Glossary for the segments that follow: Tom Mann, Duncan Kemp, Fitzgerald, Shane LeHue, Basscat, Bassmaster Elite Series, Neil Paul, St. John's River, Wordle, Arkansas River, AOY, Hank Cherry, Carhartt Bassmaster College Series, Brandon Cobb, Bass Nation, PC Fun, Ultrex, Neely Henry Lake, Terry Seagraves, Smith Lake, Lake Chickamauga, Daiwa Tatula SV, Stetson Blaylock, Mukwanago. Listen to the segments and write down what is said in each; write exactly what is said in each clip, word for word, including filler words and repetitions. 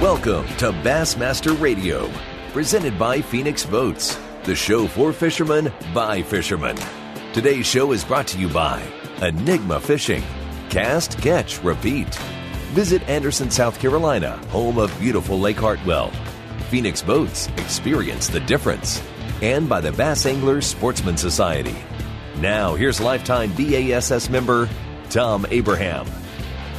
Welcome to Bassmaster Radio, presented by Phoenix Boats, the show for fishermen by fishermen. Today's show is brought to you by Enigma Fishing, Cast, Catch, Repeat. Visit Anderson, South Carolina, home of beautiful Lake Hartwell. Phoenix Boats, experience the difference. And by the Bass Anglers Sportsman Society. Now, here's lifetime B A S S member Tom Abraham.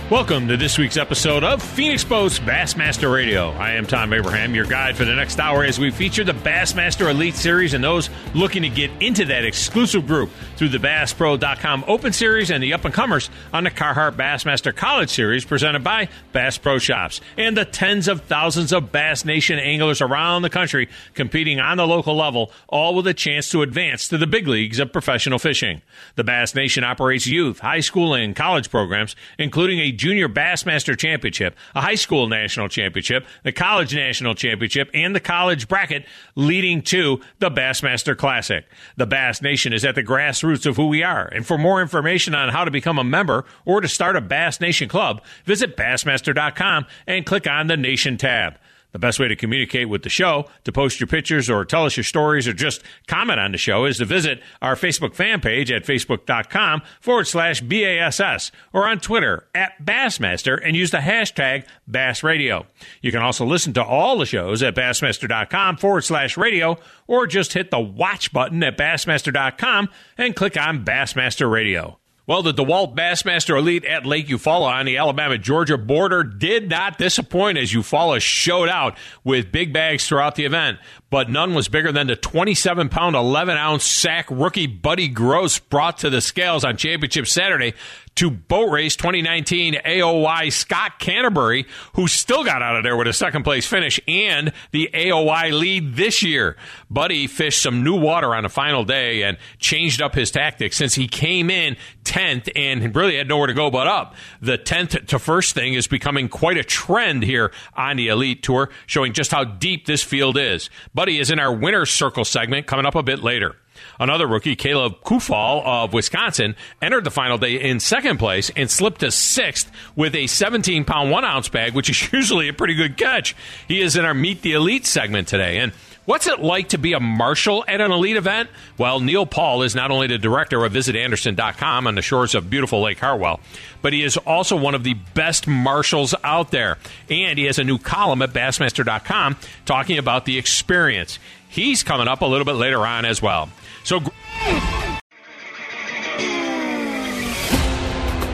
Welcome to this week's episode of Phoenix Boats Bassmaster Radio. I am Tom Abraham, your guide for the next hour as we feature the Bassmaster Elite Series and those looking to get into that exclusive group through the Bass Pro dot com Open Series and the up-and-comers on the Carhartt Bassmaster College Series presented by Bass Pro Shops and the tens of thousands of Bass Nation anglers around the country competing on the local level, all with a chance to advance to the big leagues of professional fishing. The Bass Nation operates youth, high school, and college programs, including a Junior Bassmaster Championship, a high school national championship, the college national championship, and the college bracket leading to the Bassmaster Classic. The Bass Nation is at the grassroots of who we are, and for more information on how to become a member or to start a Bass Nation club, visit Bassmaster dot com and click on the Nation tab. The best way to communicate with the show, to post your pictures or tell us your stories or just comment on the show is to visit our Facebook fan page at facebook.com forward slash BASS or on Twitter at Bassmaster and use the hashtag Bass Radio. You can also listen to all the shows at Bassmaster dot com forward slash radio or just hit the watch button at Bassmaster dot com and click on Bassmaster Radio. Well, the DeWalt Bassmaster Elite at Lake Eufaula on the Alabama-Georgia border did not disappoint as Eufaula showed out with big bags throughout the event, but none was bigger than the twenty-seven pound, eleven ounce sack rookie Buddy Gross brought to the scales on Championship Saturday to Boat Race twenty nineteen A O Y Scott Canterbury, who still got out of there with a second-place finish and the A O Y lead this year. Buddy fished some new water on the final day and changed up his tactics since he came in tenth and really had nowhere to go but up. The tenth to first thing is becoming quite a trend here on the Elite Tour, showing just how deep this field is. Buddy is in our Winner's Circle segment coming up a bit later. Another rookie, Caleb Kufal of Wisconsin, entered the final day in second place and slipped to sixth with a seventeen pound, one ounce bag, which is usually a pretty good catch. He is in our Meet the Elite segment today. And what's it like to be a marshal at an Elite event? Well, Neil Paul is not only the director of Visit Anderson dot com on the shores of beautiful Lake Hartwell, but he is also one of the best marshals out there. And he has a new column at Bassmaster dot com talking about the experience. He's coming up a little bit later on as well. So,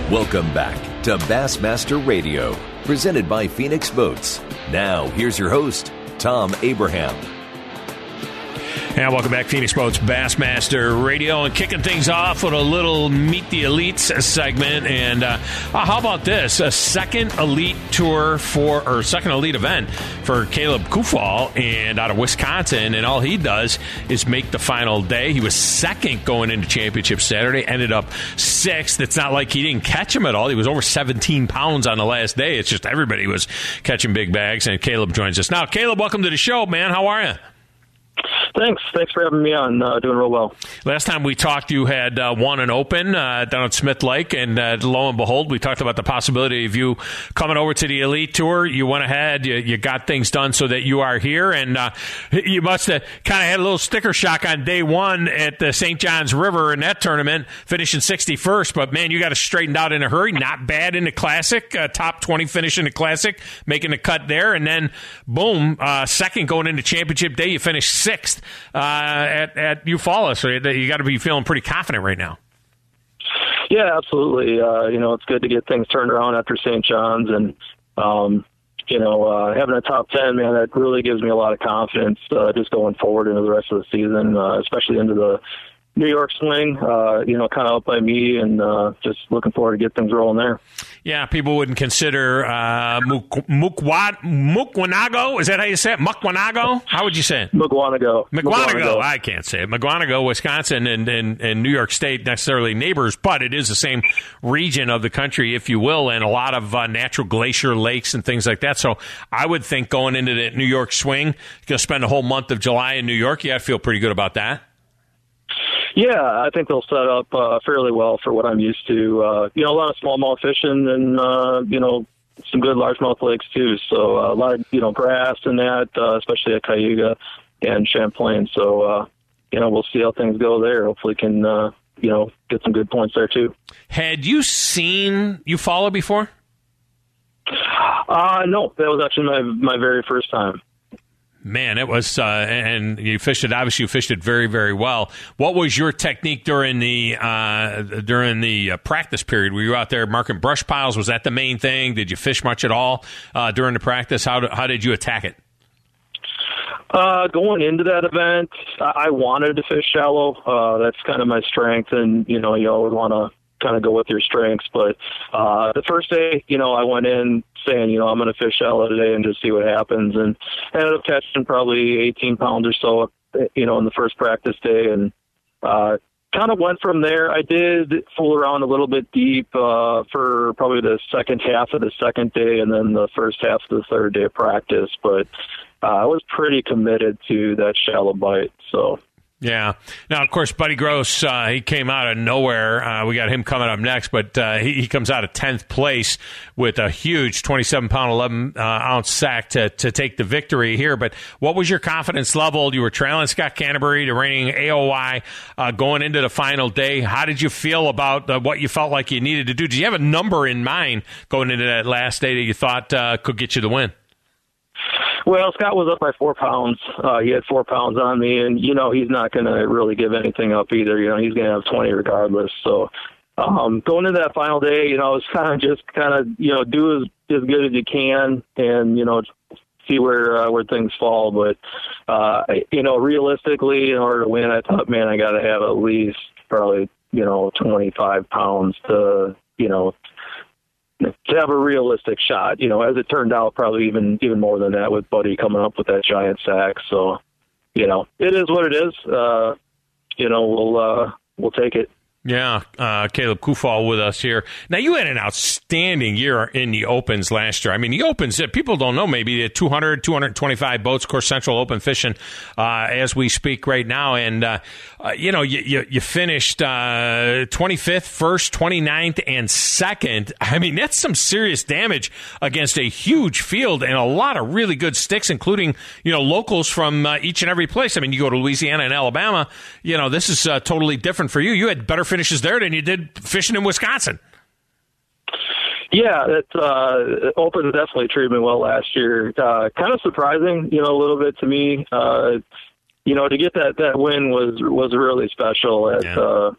welcome back to Bassmaster Radio, presented by Phoenix Boats. Now, here's your host, Tom Abraham. And welcome back, Phoenix Boats Bassmaster Radio, and kicking things off with a little Meet the Elites segment. And uh, how about this? A second Elite Tour for, or second Elite event for Caleb Kufal and out of Wisconsin. And all he does is make the final day. He was second going into Championship Saturday, ended up sixth. It's not like he didn't catch him at all. He was over seventeen pounds on the last day. It's just everybody was catching big bags, and Caleb joins us now. Caleb, welcome to the show, man. How are you? Thanks. Thanks for having me on. Uh, doing real well. Last time we talked, you had uh, won an Open uh, down at Smith Lake, and uh, lo and behold, we talked about the possibility of you coming over to the Elite Tour. You went ahead, you, you got things done so that you are here, and uh, you must have kind of had a little sticker shock on day one at the Saint John's River in that tournament, finishing sixty-first, but man, you got it straightened out in a hurry. Not bad in the Classic, uh, top twenty finish in the Classic, making the cut there, and then boom, uh, second going into Championship Day, you finished sixth. Sixth uh, at at Eufaula, so you, you got to be feeling pretty confident right now. Yeah, absolutely. Uh, you know, it's good to get things turned around after Saint John's, and um, you know, uh, having a top ten, man, that really gives me a lot of confidence uh, just going forward into the rest of the season, uh, especially into the New York swing, uh, you know, kind of up by me, and uh, just looking forward to get things rolling there. Yeah, people wouldn't consider uh, Muk- Mukwa- Mukwanago. Is that how you say it? Mukwanago? How would you say it? Mukwanago. Mukwanago. I can't say it. Mukwanago, Wisconsin, and, and, and New York State necessarily neighbors, but it is the same region of the country, if you will, and a lot of uh, natural glacier lakes and things like that. So I would think going into the New York swing, you're going to spend a whole month of July in New York. Yeah, I feel pretty good about that. Yeah, I think they'll set up uh, fairly well for what I'm used to. Uh, you know, a lot of smallmouth fishing and, uh, you know, some good largemouth lakes too. So uh, a lot of, you know, grass and that, uh, especially at Cayuga and Champlain. So, uh, you know, we'll see how things go there. Hopefully can, uh, you know, get some good points there too. Had you seen Eufaula before? Uh, no, that was actually my, my very first time. Man, it was, uh, and you fished it. Obviously, you fished it very, very well. What was your technique during the uh, during the uh, practice period? Were you out there marking brush piles? Was that the main thing? Did you fish much at all uh, during the practice? How do, how did you attack it? Uh, going into that event, I wanted to fish shallow. Uh, that's kind of my strength, and you know, you always want to kind of go with your strengths. But uh, the first day, you know, I went in saying, you know, I'm going to fish shallow today and just see what happens, and ended up catching probably eighteen pounds or so, you know, in the first practice day, and uh, kind of went from there. I did fool around a little bit deep uh, for probably the second half of the second day, and then the first half of the third day of practice, but uh, I was pretty committed to that shallow bite, so... Yeah. Now, of course, Buddy Gross, uh, he came out of nowhere. Uh, we got him coming up next, but uh, he, he comes out of tenth place with a huge twenty-seven pound, eleven ounce sack to, to take the victory here. But what was your confidence level? You were trailing Scott Canterbury, the reigning A O I, uh, going into the final day. How did you feel about uh, what you felt like you needed to do? Did you have a number in mind going into that last day that you thought uh, could get you the win? Well, Scott was up by four pounds. Uh, he had four pounds on me, and, you know, he's not going to really give anything up either. You know, he's going to have twenty regardless. So um, going into that final day, you know, it's kind of just kind of, you know, do as, as good as you can and, you know, see where uh, where things fall. But, uh, you know, realistically, in order to win, I thought, man, I got to have at least probably, you know, twenty-five pounds to, you know, to have a realistic shot. You know, as it turned out, probably even even more than that with Buddy coming up with that giant sack. So, you know, it is what it is. Uh, you know, we'll uh, we'll take it. Yeah, uh, Caleb Kufal with us here. Now, you had an outstanding year in the Opens last year. I mean, the Opens, people don't know, maybe two hundred, two twenty-five boats, of course, Central Open fishing uh, as we speak right now. And, uh, uh, you know, you, you, you finished uh, twenty-fifth, first, twenty-ninth, and second. I mean, that's some serious damage against a huge field and a lot of really good sticks, including, you know, locals from uh, each and every place. I mean, you go to Louisiana and Alabama, you know, this is uh, totally different for you. You had better finishes there than you did fishing in Wisconsin. Yeah, that uh, Open definitely treated me well last year. Uh, kind of surprising, you know, a little bit to me. Uh, you know, to get that, that win was was really special at yeah. uh,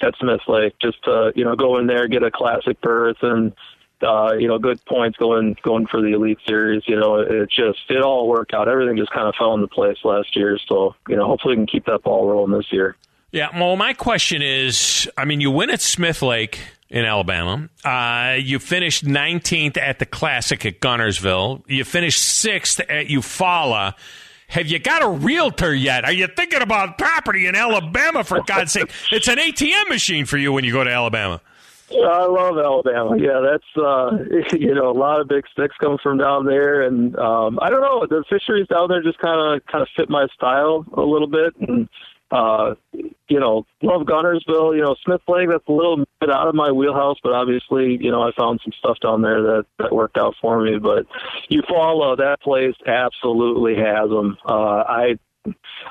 at Smith Lake. Just uh, you know, go in there, get a classic berth, and uh, you know, good points going going for the Elite Series. You know, it, it just it all worked out. Everything just kind of fell into place last year. So you know, hopefully we can keep that ball rolling this year. Yeah, well, my question is, I mean, you win at Smith Lake in Alabama. Uh, you finished nineteenth at the Classic at Gunnersville. You finished sixth at Eufaula. Have you got a realtor yet? Are you thinking about property in Alabama, for God's sake? It's an A T M machine for you when you go to Alabama. Yeah, I love Alabama. Yeah, that's, uh, you know, a lot of big sticks come from down there. And um, I don't know, the fisheries down there just kind of kind of fit my style a little bit. And Uh, you know, love Gunnersville, you know, Smith Lake, that's a little bit out of my wheelhouse, but obviously, you know, I found some stuff down there that, that worked out for me. But Eufaula, that place absolutely has them. Uh, I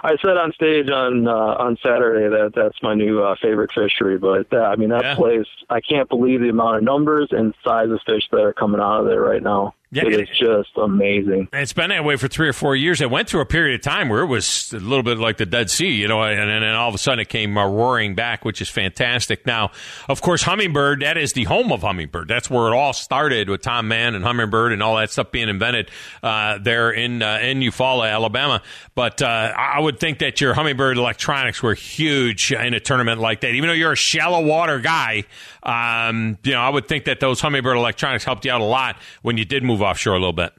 I said on stage on uh, on Saturday that that's my new uh, favorite fishery, but uh, I mean, that yeah. place, I can't believe the amount of numbers and size of fish that are coming out of there right now. Yeah, it is just amazing. It's been that way for three or four years. It went through a period of time where it was a little bit like the Dead Sea, you know, and, and then all of a sudden it came uh, roaring back, which is fantastic. Now, of course, Hummingbird, that is the home of Hummingbird. That's where it all started with Tom Mann and Hummingbird and all that stuff being invented uh, there in uh, in Eufaula, Alabama. But uh, I would think that your Hummingbird electronics were huge in a tournament like that. Even though you're a shallow water guy, um, you know, I would think that those Hummingbird electronics helped you out a lot when you did move offshore a little bit.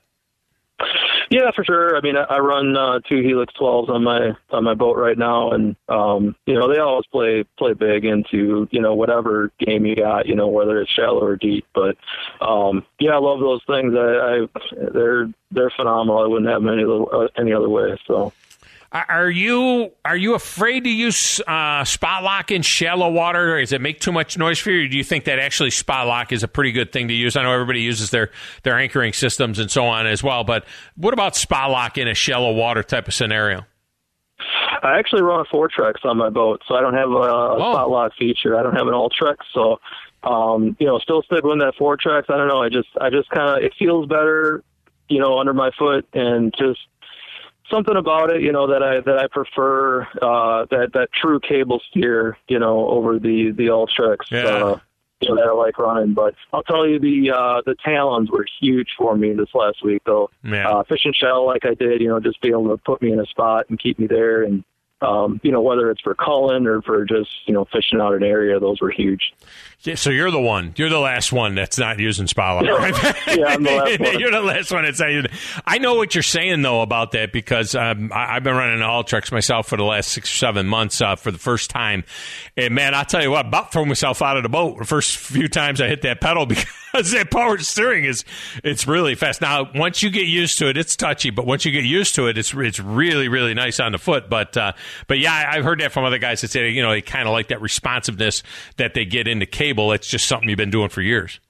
Yeah, for sure. I mean, I, I run uh, two Helix twelves on my on my boat right now, and um, you know, they always play play big into, you know, whatever game you got, you know, whether it's shallow or deep. But um, yeah, I love those things. I, I they're they're phenomenal. I wouldn't have them any, little, uh, any other way. So. Are you are you afraid to use uh, spot lock in shallow water? Or does it make too much noise for you? Or do you think that actually spot lock is a pretty good thing to use? I know everybody uses their, their anchoring systems and so on as well, but what about spot lock in a shallow water type of scenario? I actually run a Fortrex on my boat, so I don't have a, a spot lock feature. I don't have an Ultrex, so um, you know, still stick with that Fortrex. I don't know. I just I just kind of it feels better, you know, under my foot, and just something about it, you know, that I that I prefer uh, that that true cable steer, you know, over the the Ultrex. Yeah. Uh, you know, that I like running. But I'll tell you, the uh, the talons were huge for me this last week, though. Yeah. Uh, fish and shell, like I did, you know, just being able to put me in a spot and keep me there, and Um, you know, whether it's for culling or for just, you know, fishing out an area, those were huge. Yeah, so you're the one. You're the last one that's not using spot lock, right? Yeah, I'm the last one. You're the last one that's not using. I know what you're saying, though, about that, because um, I, I've been running Ultrex myself for the last six or seven months uh, for the first time. And, man, I'll tell you what, I about threw myself out of the boat the first few times I hit that pedal because that power steering is it's really fast. Now, once you get used to it, it's touchy, but once you get used to it, it's it's really, really nice on the foot. But, uh, But, yeah, I've heard that from other guys that say, you know, they kind of like that responsiveness that they get into cable. It's just something you've been doing for years.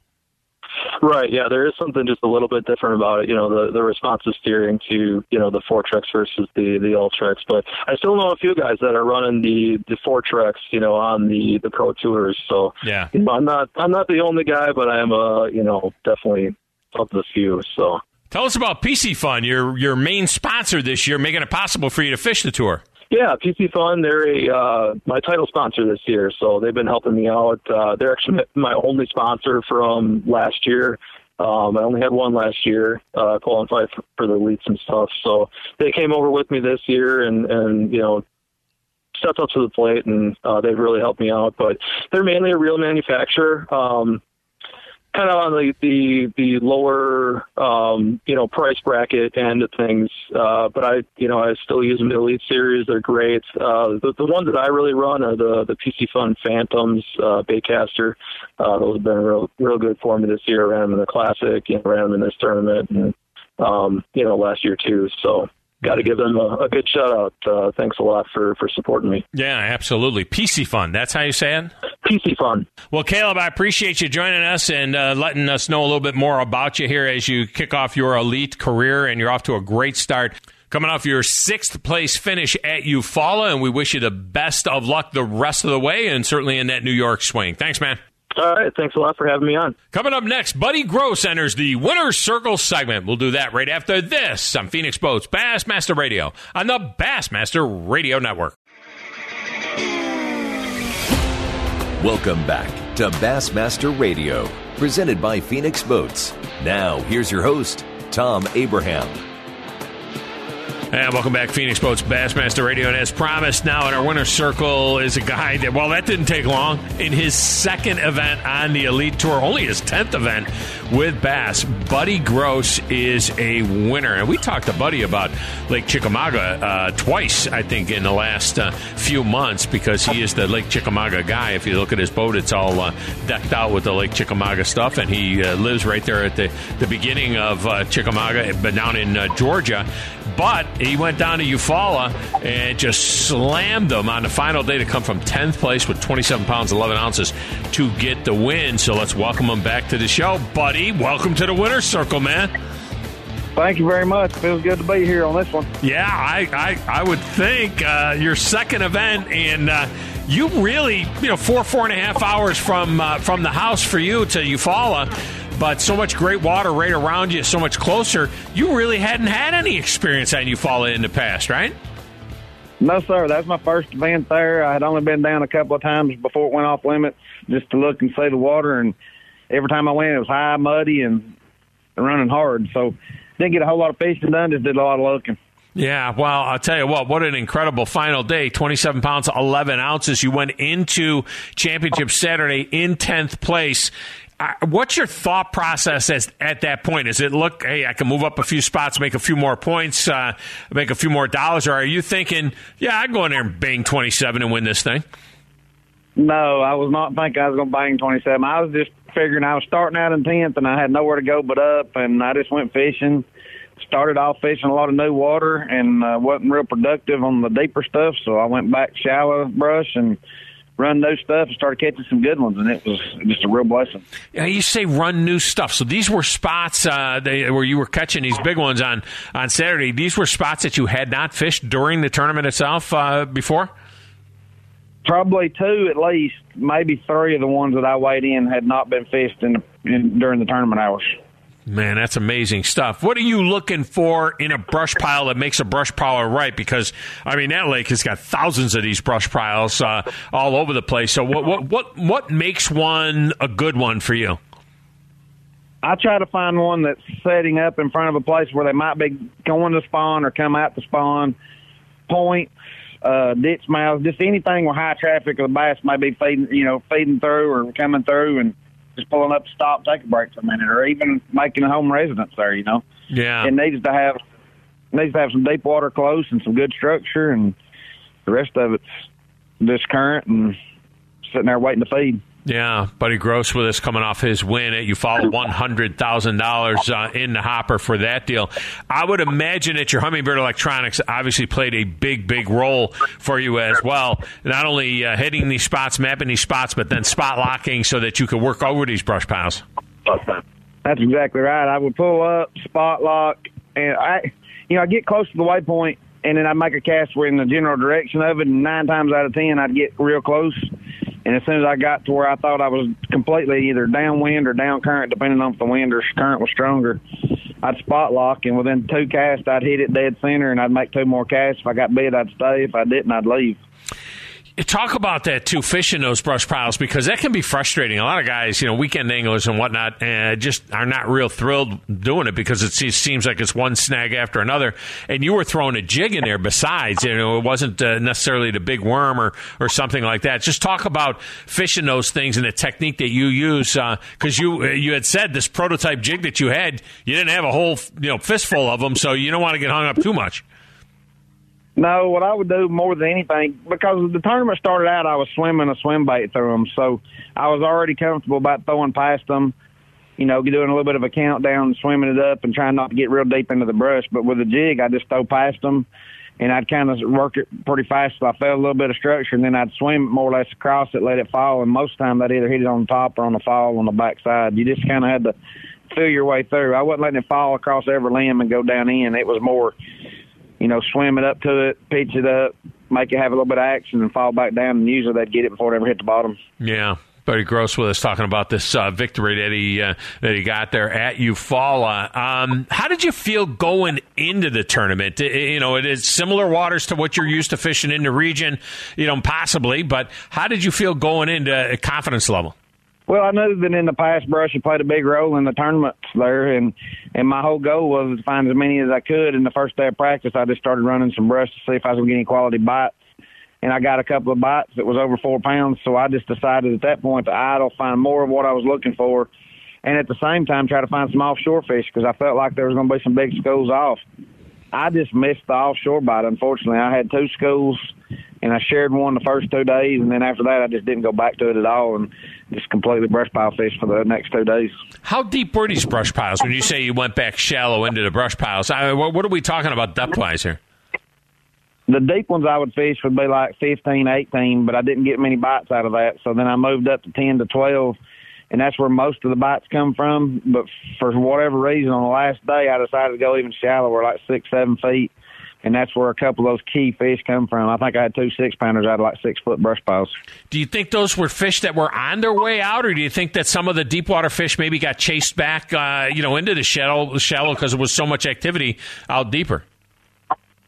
Right, yeah, there is something just a little bit different about it, you know, the, the responsive steering to, you know, the Fortrex versus the, the Ultrex. But I still know a few guys that are running the, the Fortrex, you know, on the, the Pro Tours. So, yeah. You know, I'm not I'm not the only guy, but I am, uh, you know, definitely of the few, so. Tell us about P C Fun, your your main sponsor this year, making it possible for you to fish the tour. Yeah, P C Fun, they're a, uh, my title sponsor this year, so they've been helping me out. Uh, they're actually my only sponsor from last year. Um, I only had one last year, uh, qualified for, for the elites and stuff. So they came over with me this year and, and you know, stepped up to the plate, and uh, they've really helped me out. But they're mainly a reel manufacturer. Um Kind of on the the, the lower um, you know price bracket end of things, uh, but I you know I still use them. The Elite Series, they're great. Uh, the the ones that I really run are the the P C Fun Phantoms, uh, Baitcaster. Uh, those have been real real good for me this year. I ran them in the classic, you know, ran them in this tournament, and um, you know last year too. So. Got to give them a, a good shout-out. Uh, thanks a lot for, for supporting me. Yeah, absolutely. P C Fun, that's how you say it? P C Fun. Well, Caleb, I appreciate you joining us and uh, letting us know a little bit more about you here as you kick off your elite career, and you're off to a great start. Coming off your sixth-place finish at Eufaula, and we wish you the best of luck the rest of the way and certainly in that New York swing. Thanks, man. All right, thanks a lot for having me on. Coming up next, Buddy Gross enters the Winner's Circle segment. We'll do that right after this on Phoenix Boats Bassmaster Radio on the Bassmaster Radio Network. Welcome back to Bassmaster Radio, presented by Phoenix Boats. Now, here's your host, Tom Abraham. And welcome back, Phoenix Boats Bassmaster Radio. And as promised, now in our winner's circle is a guy that, well, that didn't take long. In his second event on the Elite Tour, only his tenth event with Bass, Buddy Gross is a winner. And we talked to Buddy about Lake Chickamauga uh, twice, I think, in the last uh, few months, because he is the Lake Chickamauga guy. If you look at his boat, it's all uh, decked out with the Lake Chickamauga stuff. And he uh, lives right there at the, the beginning of uh, Chickamauga, but down in uh, Georgia. But he went down to Eufaula and just slammed them on the final day to come from tenth place with twenty-seven pounds, eleven ounces to get the win. So let's welcome him back to the show. Buddy, welcome to the winner's circle, man. Thank you very much. Feels good to be here on this one. Yeah, I I, I would think uh, your second event, and uh, you really, you know, four, four and a half hours from, uh, from the house for you to Eufaula. But so much great water right around you, so much closer. You really hadn't had any experience on Eufaula in the past, right? No, sir. That was my first event there. I had only been down a couple of times before it went off limits just to look and see the water. And every time I went, it was high, muddy, and running hard. So didn't get a whole lot of fishing done, just did a lot of looking. Yeah, well, I'll tell you what, what an incredible final day. twenty-seven pounds, eleven ounces. You went into Championship Saturday in tenth place. What's your thought process as, at that point? Is it, look, hey, I can move up a few spots, make a few more points, uh, make a few more dollars? Or are you thinking, yeah, I'd go in there and bang twenty-seven and win this thing? No, I was not thinking I was going to bang twenty-seven. I was just figuring I was starting out in tenth, and I had nowhere to go but up, and I just went fishing. started off fishing a lot of new water and uh, wasn't real productive on the deeper stuff, so I went back shallow brush and run new stuff and started catching some good ones, and it was just a real blessing. Yeah, you say run new stuff. So these were spots uh, they, where you were catching these big ones on, on Saturday. These were spots that you had not fished during the tournament itself uh, before? Probably two at least, maybe three of the ones that I weighed in had not been fished in, in during the tournament hours. Man, that's amazing stuff. What are you looking for in a brush pile that makes a brush pile right? Because, I mean, that lake has got thousands of these brush piles uh, all over the place. So what, what what what makes one a good one for you? I try to find one that's setting up in front of a place where they might be going to spawn or come out to spawn, points, uh, ditch mouths, just anything where high traffic or the bass may be feeding, you know, feeding through or coming through, and just pulling up to stop, take a break for a minute, or even making a home residence there, you know. Yeah. It needs to have needs to have some deep water close and some good structure, and the rest of it's just current and sitting there waiting to feed. Yeah, Buddy Gross with us coming off his win at Eufaula, one hundred thousand dollars uh, in the hopper for that deal. I would imagine that your Hummingbird Electronics obviously played a big, big role for you as well, not only uh, hitting these spots, mapping these spots, but then spot locking so that you could work over these brush piles. That's exactly right. I would pull up, spot lock, and I, you know, I get close to the waypoint, and then I make a cast where in the general direction of it, and nine times out of ten I'd get real close. And as soon as I got to where I thought I was completely either downwind or down current, depending on if the wind or current was stronger, I'd spot lock, and within two casts, I'd hit it dead center, and I'd make two more casts. If I got bit, I'd stay. If I didn't, I'd leave. Talk about that, too, fishing those brush piles, because that can be frustrating. A lot of guys, you know, weekend anglers and whatnot, uh, just are not real thrilled doing it because it seems like it's one snag after another. And you were throwing a jig in there besides. You know, it wasn't uh, necessarily the big worm or, or something like that. Just talk about fishing those things and the technique that you use, because uh, you you had said this prototype jig that you had, you didn't have a whole, you know, fistful of them, so you don't want to get hung up too much. No, what I would do more than anything, because the tournament started out, I was swimming a swim bait through them, so I was already comfortable about throwing past them, you know, doing a little bit of a countdown, swimming it up, and trying not to get real deep into the brush. But with a jig, I just throw past them, and I'd kind of work it pretty fast, so I felt a little bit of structure, and then I'd swim more or less across it, let it fall, and most of the time I'd either hit it on the top or on the fall on the backside. You just kind of had to feel your way through. I wasn't letting it fall across every limb and go down in. It was more, you know, swim it up to it, pitch it up, make it have a little bit of action, and fall back down. And usually they'd get it before it ever hit the bottom. Yeah. Buddy Gross with us talking about this uh, victory that he uh, that he got there at Eufaula. Um, how did you feel going into the tournament? It, you know, it is similar waters to what you're used to fishing in the region, you know, possibly. But how did you feel going into a confidence level? Well, I knew that in the past, brush had played a big role in the tournaments there, and, and my whole goal was to find as many as I could. And the first day of practice, I just started running some brush to see if I was going to get any quality bites. And I got a couple of bites that was over four pounds, so I just decided at that point to idle, find more of what I was looking for, and at the same time try to find some offshore fish because I felt like there was going to be some big schools off. I just missed the offshore bite, unfortunately. I had two schools, and I shared one the first two days, and then after that I just didn't go back to it at all and just completely brush pile fish for the next two days. How deep were these brush piles? When you say you went back shallow into the brush piles, I mean, what are we talking about depth-wise here? The deep ones I would fish would be like fifteen, eighteen, but I didn't get many bites out of that, so then I moved up to ten to twelve, and that's where most of the bites come from. But for whatever reason, on the last day, I decided to go even shallower, like six, seven feet, and that's where a couple of those key fish come from. I think I had two six-pounders out of like six-foot brush piles. Do you think those were fish that were on their way out, or do you think that some of the deep-water fish maybe got chased back uh, you know, into the shallow shallow because there was so much activity out deeper?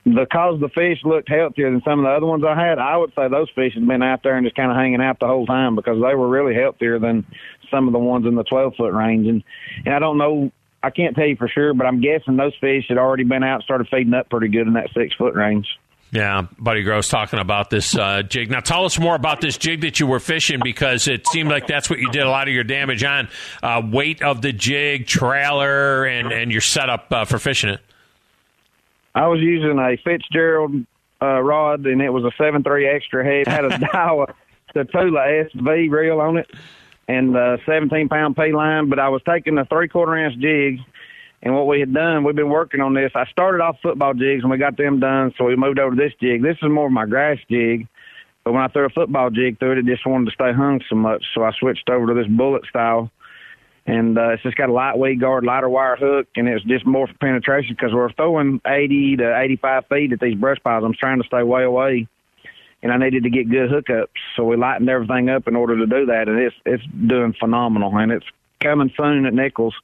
Because the fish looked healthier than some of the other ones I had, I would say those fish had been out there and just kind of hanging out the whole time because they were really healthier than some of the ones in the twelve-foot range. And, and I don't know, I can't tell you for sure, but I'm guessing those fish had already been out and started feeding up pretty good in that six-foot range. Yeah, Buddy Gross talking about this uh, jig. Now, tell us more about this jig that you were fishing because it seemed like that's what you did a lot of your damage on. Uh, weight of the jig, trailer, and, and your setup uh, for fishing it. I was using a Fitzgerald uh, rod, and it was a seven three extra head. It had a Daiwa Tatula S V reel on it and a seventeen-pound P-line, but I was taking a three-quarter-ounce jig, And what we had done, we've been working on this. I started off football jigs, and we got them done, so we moved over to this jig. This is more of my grass jig, but when I threw a football jig through it, it just wanted to stay hung so much, so I switched over to this bullet style. And uh, it's just got a lightweight guard, lighter wire hook, and it's just more for penetration because we're throwing eighty to eighty-five feet at these brush piles. I'm trying to stay way away, and I needed to get good hookups, so we lightened everything up in order to do that, and it's it's doing phenomenal, and it's coming soon at Nichols,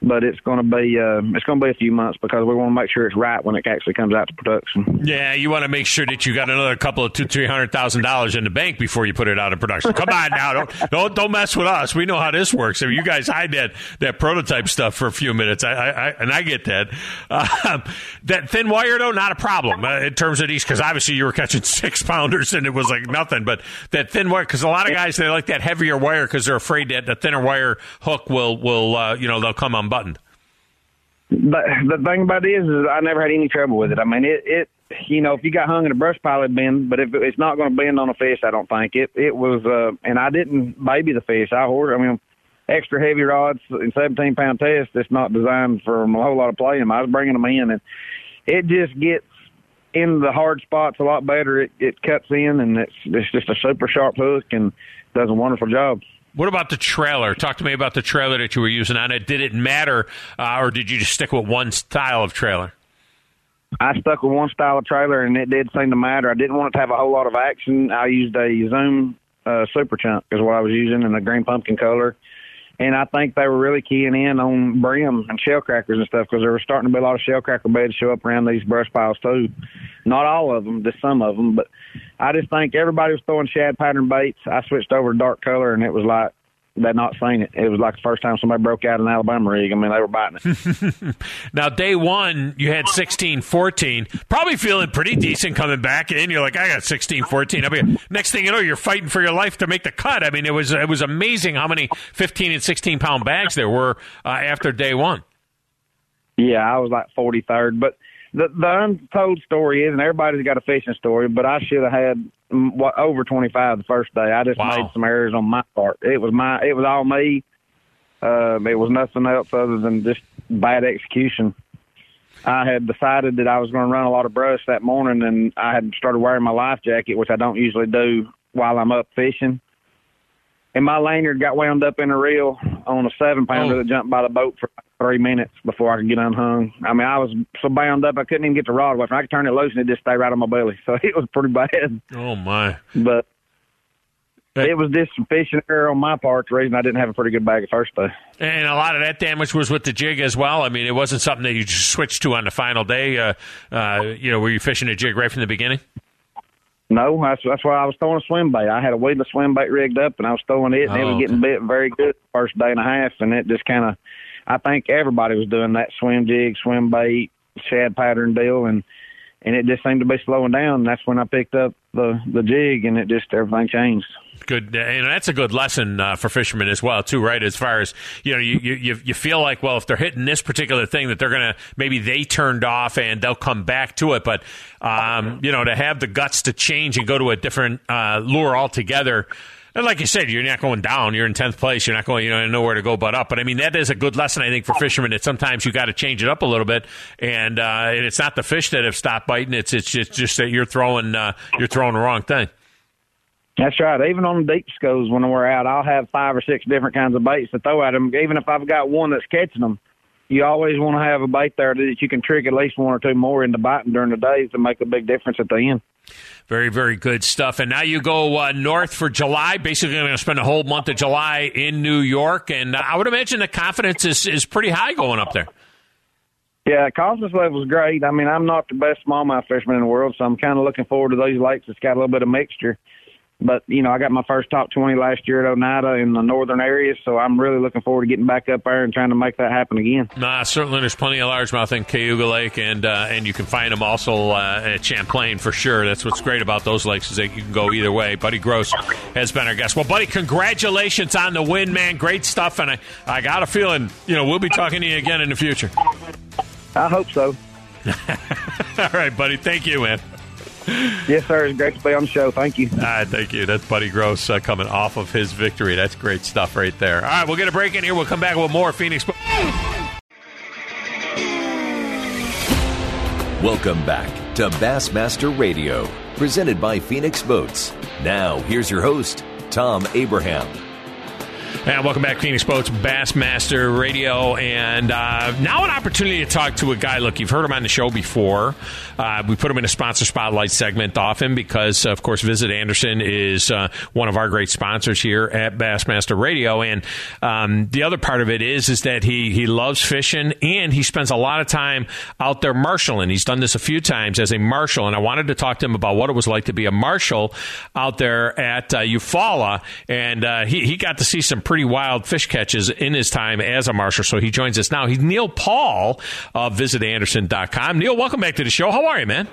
but it's going to be uh, it's going to be a few months because we want to make sure it's right when it actually comes out to production. Yeah, you want to make sure that you got another couple of two, three hundred thousand dollars in the bank before you put it out in production. Come on now, don't, don't don't mess with us. We know how this works. I mean, you guys hide that that prototype stuff for a few minutes. I, I, I and I get that. Um, that thin wire though, not a problem uh, in terms of these because obviously you were catching six pounders and it was like nothing. But that thin wire, because a lot of guys they like that heavier wire because they're afraid that the thinner wire hook will will uh, you know they'll come on. Button. But the thing about it is, is I never had any trouble with it. I mean, it, it you know, if you got hung in a brush pile, it'd bend, but if it's not going to bend on a fish, I don't think. It It was, uh, and I didn't baby the fish. I ordered, I mean, extra heavy rods and seventeen-pound test that's not designed for a whole lot of play. I was bringing them in, and it just gets in the hard spots a lot better. It, it cuts in, and it's, it's just a super sharp hook and does a wonderful job. What about the trailer? Talk to me about the trailer that you were using on it. Did it matter, uh, or did you just stick with one style of trailer? I stuck with one style of trailer, and it did seem to matter. I didn't want it to have a whole lot of action. I used a Zoom uh, Super Chunk is what I was using, and a green pumpkin color. And I think they were really keying in on brim and shellcrackers and stuff because there were starting to be a lot of shellcracker beds show up around these brush piles too. Not all of them, just some of them. But I just think everybody was throwing shad pattern baits. I switched over to dark color, and it was like they'd not seen it. It was like the first time somebody broke out an Alabama rig. I mean, they were biting it. Now, day one, you had sixteen fourteen. Probably feeling pretty decent coming back, and you're like, I got sixteen fourteen. I mean, next thing you know, you're fighting for your life to make the cut. I mean, it was it was amazing how many fifteen- and sixteen-pound bags there were uh, after day one. Yeah, I was like forty-third. But the, the untold story is, and everybody's got a fishing story, but I should have had over twenty-five the first day. I just wow. made some errors on my part. It was my, it was all me. Uh, it was nothing else other than just bad execution. I had decided that I was going to run a lot of brush that morning, and I had started wearing my life jacket, which I don't usually do while I'm up fishing. And my lanyard got wound up in a reel on a seven-pounder oh. that jumped by the boat for three minutes before I could get unhung. I mean, I was so bound up I couldn't even get the rod away. I could turn it loose, and it just stayed right on my belly. So it was pretty bad. Oh, my. But that, it was just some fishing error on my part, the reason I didn't have a pretty good bag at first day. And a lot of that damage was with the jig as well. I mean, it wasn't something that you just switched to on the final day. Uh, uh, you know, were you fishing a jig right from the beginning? No, that's, that's why I was throwing a swim bait. I had a weedless swim bait rigged up, and I was throwing it, and oh, it was getting bit very good the first day and a half, and it just kind of – I think everybody was doing that swim jig, swim bait, shad pattern deal, and, and it just seemed to be slowing down. And that's when I picked up the, the jig, and it just – everything changed. Good, and that's a good lesson uh, for fishermen as well, too, right? As far as, you know, you, you you feel like, well, if they're hitting this particular thing that they're going to, maybe they turned off and they'll come back to it. But, um, you know, to have the guts to change and go to a different uh, lure altogether, and like you said, you're not going down. You're in tenth place. You're not going, you know, nowhere to go but up. But, I mean, that is a good lesson, I think, for fishermen that sometimes you got to change it up a little bit. And, uh, and it's not the fish that have stopped biting. It's it's just, just that you're throwing uh, you're throwing the wrong thing. That's right. Even on deep schools when we're out, I'll have five or six different kinds of baits to throw at them. Even if I've got one that's catching them, you always want to have a bait there that you can trick at least one or two more into biting during the days to make a big difference at the end. Very, very good stuff. And now you go uh, north for July. Basically, I'm going to spend a whole month of July in New York. And uh, I would imagine the confidence is, is pretty high going up there. Yeah, confidence level's great. I mean, I'm not the best smallmouth fisherman in the world, so I'm kind of looking forward to those lakes that's got a little bit of mixture. But, you know, I got my first top twenty last year at Oneida in the northern area, so I'm really looking forward to getting back up there and trying to make that happen again. Nah, certainly there's plenty of largemouth in Cayuga Lake, and uh, and you can find them also uh, at Champlain for sure. That's what's great about those lakes is that you can go either way. Buddy Gross has been our guest. Well, Buddy, congratulations on the win, man. Great stuff, and I, I got a feeling, you know, we'll be talking to you again in the future. I hope so. All right, buddy. Thank you, man. Yes, sir. It's great to be on the show. Thank you. All right, thank you. That's Buddy Gross uh, coming off of his victory. That's great stuff right there. All right, we'll get a break in here. We'll come back with more Phoenix. Welcome back to Bassmaster Radio, presented by Phoenix Boats. Now, here's your host, Tom Abraham. And welcome back, Phoenix Boats, Bassmaster Radio, and uh, now an opportunity to talk to a guy. Look, you've heard him on the show before. Uh, we put him in a sponsor spotlight segment often because, of course, Visit Anderson is uh, one of our great sponsors here at Bassmaster Radio. And um, the other part of it is is that he he loves fishing, and he spends a lot of time out there marshaling. He's done this a few times as a marshal, and I wanted to talk to him about what it was like to be a marshal out there at uh, Eufaula, and uh, he, he got to see some pretty pretty wild fish catches in his time as a marshal, so he joins us now. He's Neil Paul of Visit Anderson dot com. Neil, welcome back to the show. How are you, man?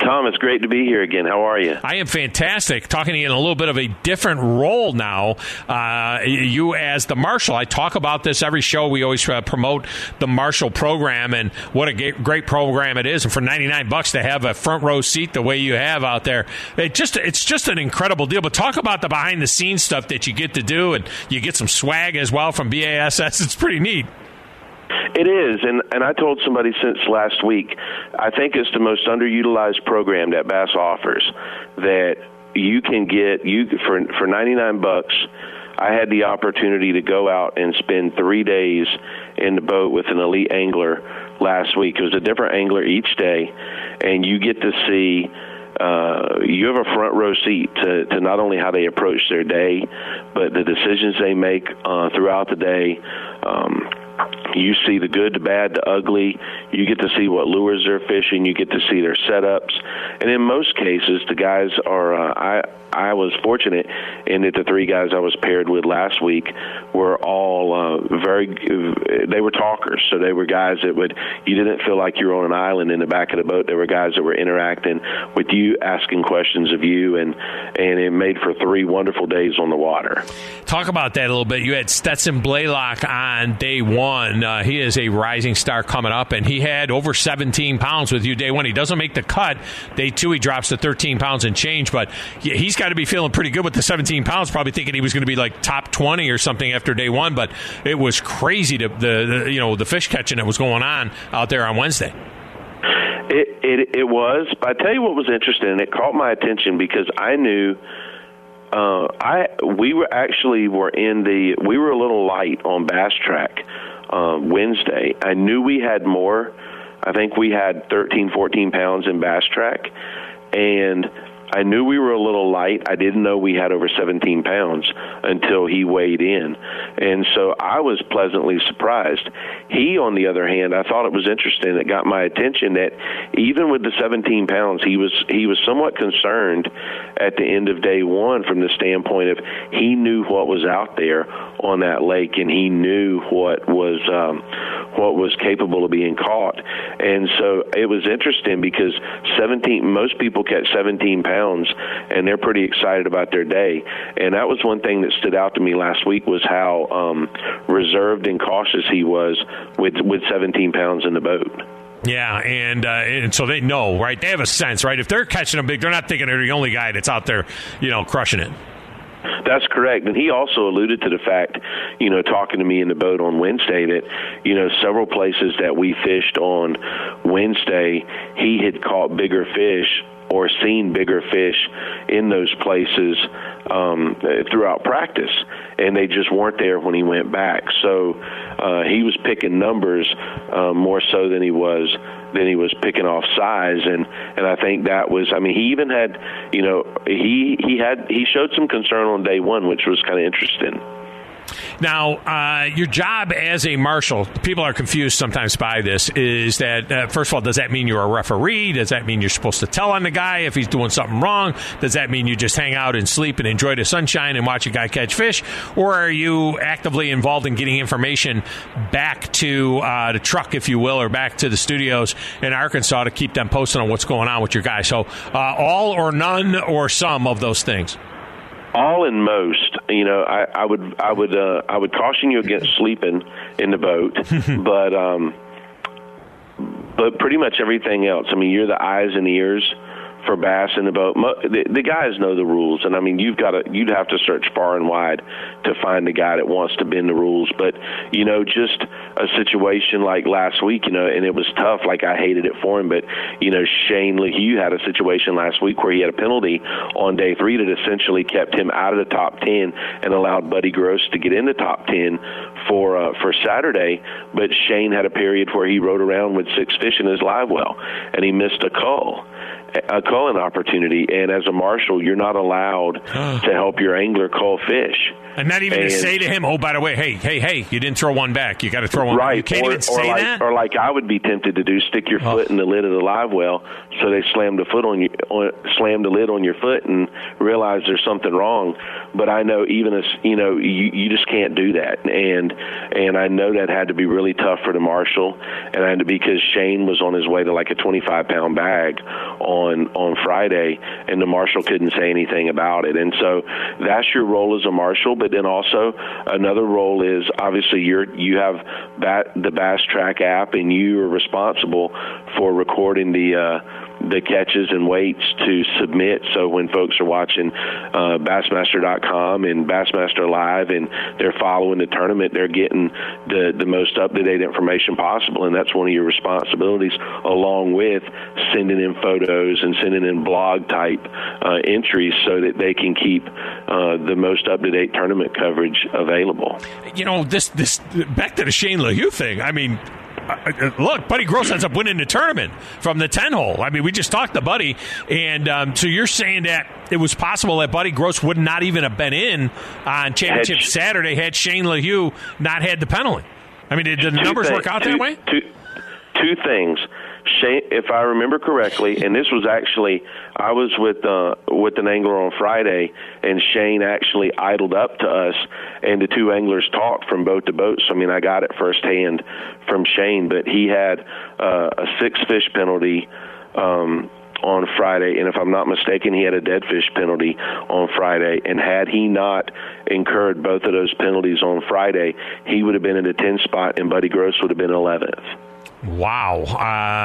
Tom, it's great to be here again. How are you? I am fantastic. Talking to you in a little bit of a different role now. Uh, you as the marshal. I talk about this every show. We always uh, promote the marshal program and what a great program it is. And for ninety-nine bucks to have a front row seat the way you have out there, it just it's just an incredible deal. But talk about the behind the scenes stuff that you get to do, and you get some swag as well from Bass. It's pretty neat. It is, and, and I told somebody since last week, I think it's the most underutilized program that Bass offers, that you can get you for for ninety-nine bucks. I had the opportunity to go out and spend three days in the boat with an elite angler last week. It was a different angler each day, and you get to see Uh, you have a front row seat to, to not only how they approach their day, but the decisions they make uh, throughout the day. Um, you see the good, the bad, the ugly. You get to see what lures they're fishing. You get to see their setups. And in most cases, the guys are uh, – I I was fortunate in that the three guys I was paired with last week were all uh, very – they were talkers. So they were guys that would – you didn't feel like you were on an island in the back of the boat. There were guys that were interacting with you, asking questions of you, and and it made for three wonderful days on the water. Talk about that a little bit. You had Stetson Blaylock on day one. Uh, he is a rising star coming up, and he had over seventeen pounds with you day one. He doesn't make the cut. Day two, he drops to thirteen pounds and change, but he's got to be feeling pretty good with the seventeen pounds, probably thinking he was going to be like top twenty or something after day one, but it was crazy to the, the you know the fish catching that was going on out there on Wednesday. It, it it was, but I tell you what was interesting, and it caught my attention because I knew uh, I we were actually were in the we were a little light on Bass Track uh, Wednesday. I knew we had more. I think we had thirteen, fourteen pounds in Bass Track, and I knew we were a little light. I didn't know we had over seventeen pounds until he weighed in. And so I was pleasantly surprised. He, on the other hand, I thought it was interesting. It got my attention that even with the seventeen pounds, he was he was somewhat concerned at the end of day one from the standpoint of he knew what was out there on that lake, and he knew what was um, what was capable of being caught. And so it was interesting because seventeen most people catch seventeen pounds, and they're pretty excited about their day. And that was one thing that stood out to me last week was how um, reserved and cautious he was with with seventeen pounds in the boat. Yeah, and uh, and so they know, right? They have a sense, right? If they're catching them big, they're not thinking they're the only guy that's out there, you know, crushing it. That's correct. And he also alluded to the fact, you know, talking to me in the boat on Wednesday that, you know, several places that we fished on Wednesday, he had caught bigger fish or seen bigger fish in those places um, throughout practice, and they just weren't there when he went back. So uh, he was picking numbers uh, more so than he was than he was picking off size, and, and I think that was. I mean, he even had, you know, he he had he showed some concern on day one, which was kind of interesting. Now, uh, your job as a marshal, people are confused sometimes by this, is that, uh, first of all, does that mean you're a referee? Does that mean you're supposed to tell on the guy if he's doing something wrong? Does that mean you just hang out and sleep and enjoy the sunshine and watch a guy catch fish? Or are you actively involved in getting information back to uh, the truck, if you will, or back to the studios in Arkansas to keep them posted on what's going on with your guy? So uh, all or none or some of those things. All and most, you know, I, I would, I would, uh, I would caution you against sleeping in the boat, but, um, but pretty much everything else. I mean, you're the eyes and ears for bass in the boat. The, the guys know the rules, and I mean, you've got to, you'd have to search far and wide to find the guy that wants to bend the rules. But you know, just a situation like last week, you know, and it was tough. Like, I hated it for him, but you know, Shane LeHue had a situation last week where he had a penalty on day three that essentially kept him out of the top ten and allowed Buddy Gross to get in the top ten for uh, for Saturday. But Shane had a period where he rode around with six fish in his live well, and he missed a cull. a culling opportunity, and as a marshal, you're not allowed to help your angler cull fish. And not even and, to say to him, oh, by the way, hey, hey, hey, you didn't throw one back. You got to throw one right, back. You can't or, even or say like, that? Or like I would be tempted to do, stick your oh. foot in the lid of the live well, so they slam the, foot on you, on, slam the lid on your foot and realize there's something wrong. But I know even as, you know, you, you just can't do that. And and I know that had to be really tough for the marshal, and I, because Shane was on his way to like a twenty-five pound bag on On, on Friday, and the marshal couldn't say anything about it. And so that's your role as a marshal, but then also another role is obviously you're, you have bat, the Bass Track app, and you are responsible for recording the uh, the catches and weights to submit. So when folks are watching uh, Bassmaster dot com and Bassmaster Live, and they're following the tournament, they're getting the, the most up-to-date information possible, and that's one of your responsibilities, along with sending in photos and sending in blog-type uh, entries so that they can keep uh, the most up-to-date tournament coverage available. You know, this this back to the Shane LeHue thing, I mean, look, Buddy Gross ends up winning the tournament from the ten hole. I mean, we just talked to Buddy, and um, so you're saying that it was possible that Buddy Gross would not even have been in on Championship had, Saturday had Shane LeHue not had the penalty. I mean, did the numbers things, work out two, that way? Two, two things. Shane, if I remember correctly, and this was actually, I was with uh, with an angler on Friday, and Shane actually idled up to us, and the two anglers talked from boat to boat. So, I mean, I got it firsthand from Shane, but he had uh, a six-fish penalty um, on Friday, and if I'm not mistaken, he had a dead fish penalty on Friday. And had he not incurred both of those penalties on Friday, he would have been in the tenth spot, and Buddy Gross would have been eleventh. Wow,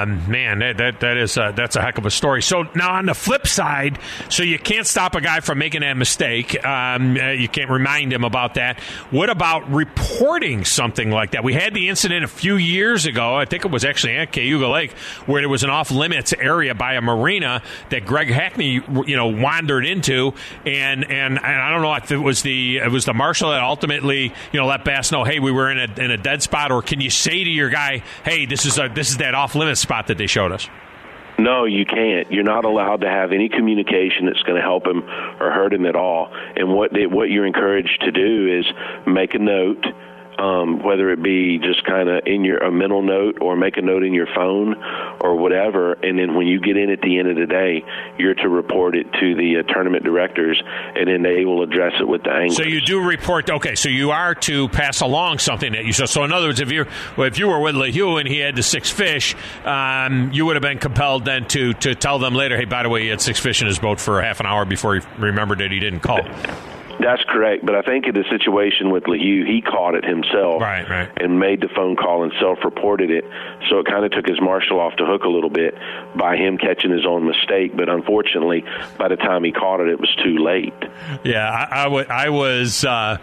um, man, that, that that is a, that's a heck of a story. So now on the flip side, so you can't stop a guy from making that mistake. Um, you can't remind him about that. What about reporting something like that? We had the incident a few years ago. I think it was actually at Cayuga Lake, where there was an off-limits area by a marina that Greg Hackney, you know, wandered into, and and, and I don't know if it was the it was the marshal that ultimately, you know, let Bass know, hey, we were in a in a dead spot, or can you say to your guy, hey, this This is, a, this is that off-limits spot that they showed us? No, you can't. You're not allowed to have any communication that's going to help him or hurt him at all. And what they, what you're encouraged to do is make a note, um, whether it be just kind of in your a mental note or make a note in your phone or whatever, and then when you get in at the end of the day, you're to report it to the uh, tournament directors, and then they will address it with the anglers. So you do report, okay, so you are to pass along something that you saw. So in other words, if you if you were with LeHue and he had the six fish, um, you would have been compelled then to, to tell them later, hey, by the way, he had six fish in his boat for half an hour before he remembered that he didn't call. That's correct, but I think in the situation with LeHue, he caught it himself right, right. and made the phone call and self-reported it, so it kind of took his marshal off the hook a little bit by him catching his own mistake, but unfortunately, by the time he caught it, it was too late. Yeah, I, I, w- I was uh,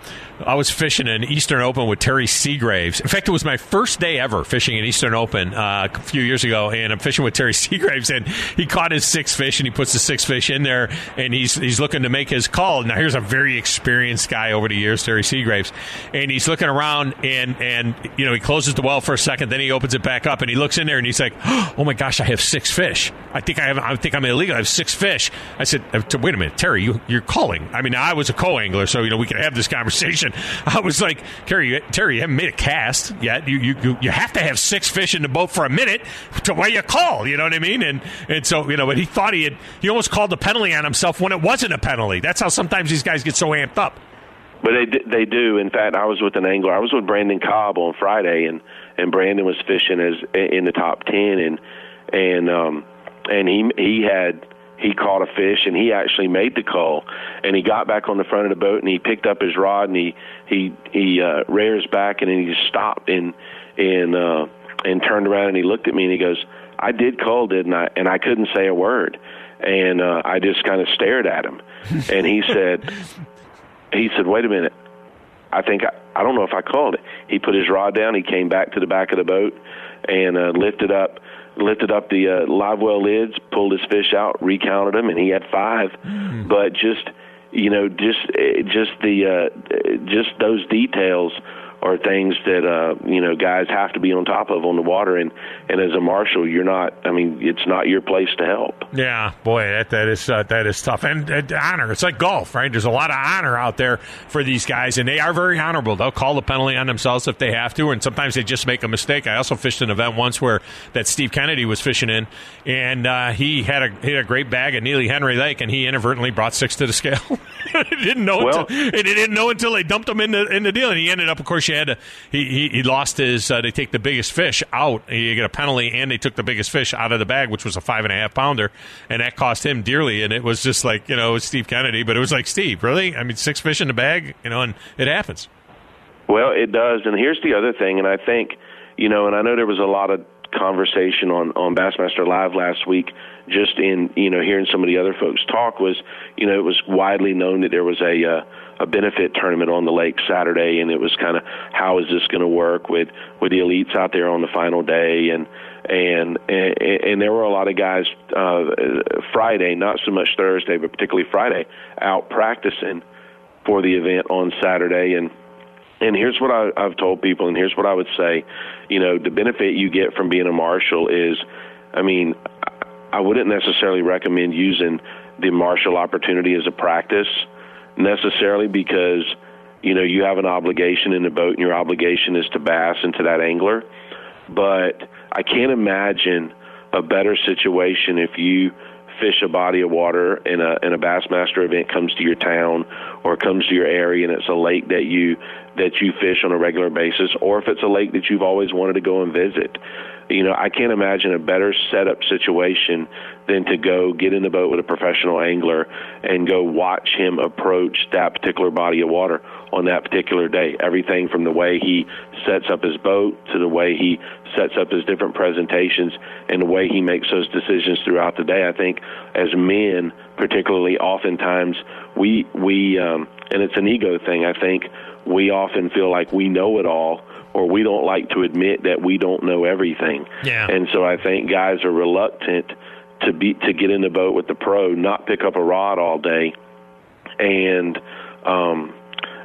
I was fishing an Eastern Open with Terry Seagraves. In fact, it was my first day ever fishing an Eastern Open uh, a few years ago, and I'm fishing with Terry Seagraves, and he caught his six fish, and he puts the six fish in there, and he's, he's looking to make his call. Now, here's a very experienced guy over the years, Terry Seagraves, and he's looking around, and and you know, he closes the well for a second, then he opens it back up, and he looks in there, and he's like, oh my gosh, I have six fish. I think I have. I think I'm illegal. I have six fish. I said, wait a minute, Terry, you, you're calling. I mean, I was a co-angler, so you know we could have this conversation. I was like, Terry, Terry, you haven't made a cast yet. You you you have to have six fish in the boat for a minute to why you call. You know what I mean? And and so you know, but he thought he had. He almost called a penalty on himself when it wasn't a penalty. That's how sometimes these guys get so amped up. But they they do. In fact, I was with an angler. I was with Brandon Cobb on Friday, and, and Brandon was fishing as in the top ten, and and um and he he had he caught a fish, and he actually made the cull, and he got back on the front of the boat, and he picked up his rod, and he he he uh, rears back, and then he stopped and and. Uh, and turned around and he looked at me and he goes, I did call, didn't I? And I couldn't say a word. And uh, I just kind of stared at him. And he said, he said, wait a minute. I think, I, I don't know if I called it. He put his rod down. He came back to the back of the boat and uh, lifted up lifted up the uh, live well lids, pulled his fish out, recounted them, and he had five. Mm-hmm. But just, you know, just just the uh, just those details are things that, uh, you know, guys have to be on top of on the water. And, and as a marshal, you're not, I mean, it's not your place to help. Yeah, boy, that, that is uh, that is tough. And, and honor, it's like golf, right? There's a lot of honor out there for these guys, and they are very honorable. They'll call the penalty on themselves if they have to, and sometimes they just make a mistake. I also fished an event once where that Steve Kennedy was fishing in, and uh, he had a he had a great bag at Neely Henry Lake, and he inadvertently brought six to the scale. He didn't know well, until, and he didn't know until they dumped him in the, in the deal, and he ended up, of course, He had to, he, he he lost his. Uh, they take the biggest fish out. You get a penalty, and they took the biggest fish out of the bag, which was a five and a half pounder, and that cost him dearly. And it was just like, you know, Steve Kennedy, but it was like, Steve, really? I mean, six fish in the bag, you know, and it happens. Well, it does. And here's the other thing, and I think, you know, and I know there was a lot of conversation on on Bassmaster Live last week, just in, you know, hearing some of the other folks talk, was, you know, it was widely known that there was a uh, a benefit tournament on the lake Saturday, and it was kind of, how is this going to work with with the elites out there on the final day? And and and, and there were a lot of guys uh, Friday, not so much Thursday, but particularly Friday, out practicing for the event on Saturday. And And here's what I, I've told people, and here's what I would say. You know, the benefit you get from being a marshal is, I mean, I wouldn't necessarily recommend using the marshal opportunity as a practice necessarily, because, you know, you have an obligation in the boat, and your obligation is to bass and to that angler. But I can't imagine a better situation if you fish a body of water and a, and a Bassmaster event comes to your town or comes to your area, and it's a lake that you that you fish on a regular basis, or if it's a lake that you've always wanted to go and visit. You know, I can't imagine a better setup situation than to go get in the boat with a professional angler and go watch him approach that particular body of water on that particular day. Everything from the way he sets up his boat to the way he sets up his different presentations and the way he makes those decisions throughout the day. I think as men, particularly, oftentimes we, we um, and it's an ego thing, I think we often feel like we know it all, or we don't like to admit that we don't know everything. Yeah. And so I think guys are reluctant to be to get in the boat with the pro, not pick up a rod all day, and um,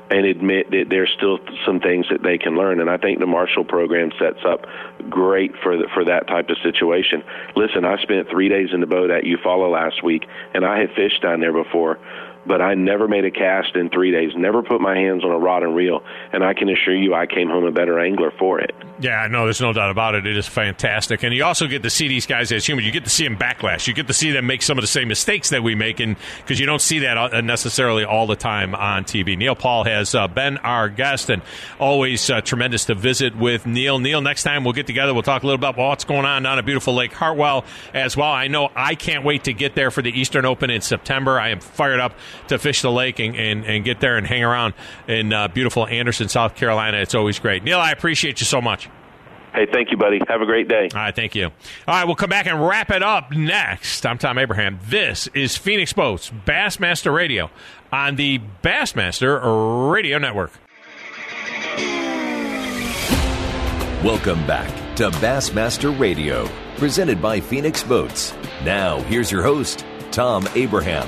and admit that there's still some things that they can learn. And I think the marshal program sets up great for the, for that type of situation. Listen, I spent three days in the boat at Eufaula last week, and I had fished down there before, but I never made a cast in three days, never put my hands on a rod and reel, and I can assure you I came home a better angler for it. Yeah, no, there's no doubt about it. It is fantastic. And you also get to see these guys as human. You get to see them backlash. You get to see them make some of the same mistakes that we make, because you don't see that necessarily all the time on T V. Neil Paul has uh, been our guest, and always uh, tremendous to visit with Neil. Neil, next time we'll get together, we'll talk a little about what's going on down at beautiful Lake Hartwell as well. I know I can't wait to get there for the Eastern Open in September. I am fired up to fish the lake and, and, and get there and hang around in uh, beautiful Anderson, South Carolina. It's always great. Neil, I appreciate you so much. Hey, thank you, buddy. Have a great day. All right, thank you. All right, we'll come back and wrap it up next. I'm Tom Abraham. This is Phoenix Boats Bassmaster Radio on the Bassmaster Radio Network. Welcome back to Bassmaster Radio, presented by Phoenix Boats. Now, here's your host, Tom Abraham.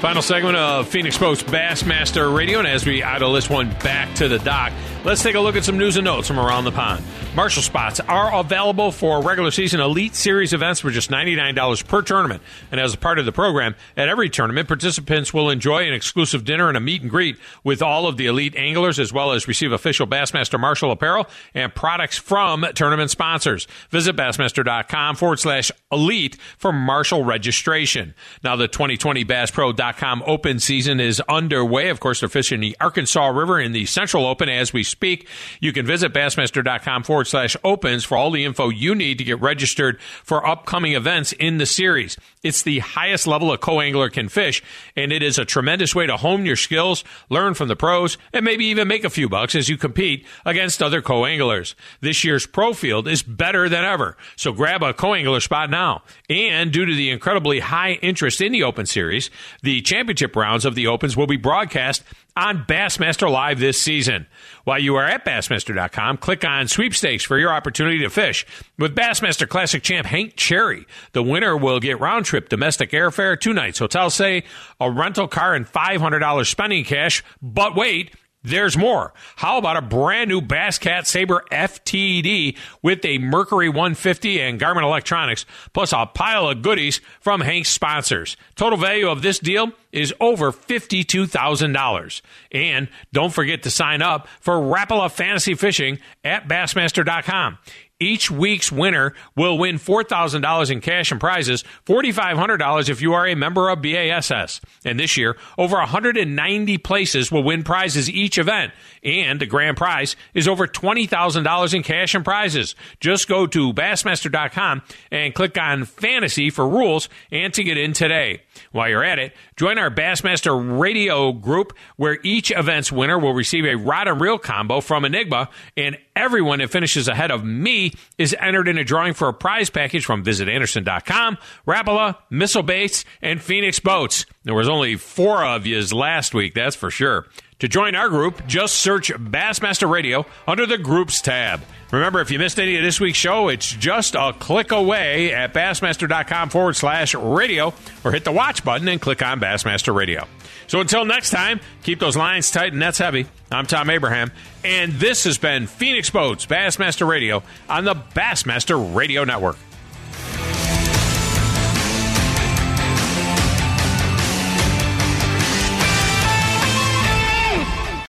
Final segment of Phoenix Boats Bassmaster Radio, and as we idle this one back to the dock, let's take a look at some news and notes from around the pond. Marshal spots are available for regular season Elite Series events for just ninety-nine dollars per tournament, and as a part of the program, at every tournament, participants will enjoy an exclusive dinner and a meet and greet with all of the elite anglers, as well as receive official Bassmaster Marshal apparel and products from tournament sponsors. Visit Bassmaster dot com forward slash elite for Marshal registration. Now the twenty twenty Bass Pro dot com Bass Pro dot com Open Season is underway. Of course, they're fishing the Arkansas River in the Central Open as we speak. You can visit Bassmaster.com forward slash opens for all the info you need to get registered for upcoming events in the series. It's the highest level a co-angler can fish, and it is a tremendous way to hone your skills, learn from the pros, and maybe even make a few bucks as you compete against other co-anglers. This year's pro field is better than ever, so grab a co-angler spot now. And due to the incredibly high interest in the Open Series, the championship rounds of the Opens will be broadcast on Bassmaster Live this season. While you are at Bassmaster dot com, click on Sweepstakes for your opportunity to fish with Bassmaster Classic champ Hank Cherry. The winner will get round-trip domestic airfare, two nights hotel stay, a rental car, and five hundred dollars spending cash. But wait, there's more. How about a brand new Basscat Sabre F T D with a Mercury one fifty and Garmin electronics, plus a pile of goodies from Hank's sponsors. Total value of this deal is over fifty-two thousand dollars. And don't forget to sign up for Rapala Fantasy Fishing at Bassmaster dot com. Each week's winner will win four thousand dollars in cash and prizes, four thousand five hundred dollars if you are a member of BASS. And this year, over one hundred ninety places will win prizes each event. And the grand prize is over twenty thousand dollars in cash and prizes. Just go to Bassmaster dot com and click on Fantasy for rules and to get in today. While you're at it, join our Bassmaster Radio group where each event's winner will receive a rod and reel combo from Enigma, and everyone that finishes ahead of me is entered in a drawing for a prize package from Visit Anderson dot com, Rapala, Missile Baits, and Phoenix Boats. There was only four of yous last week, that's for sure. To join our group, just search Bassmaster Radio under the Groups tab. Remember, if you missed any of this week's show, it's just a click away at Bassmaster dot com forward slash radio, or hit the watch button and click on Bassmaster Radio. So until next time, keep those lines tight and nets heavy. I'm Tom Abraham, and this has been Phoenix Boats Bassmaster Radio on the Bassmaster Radio Network.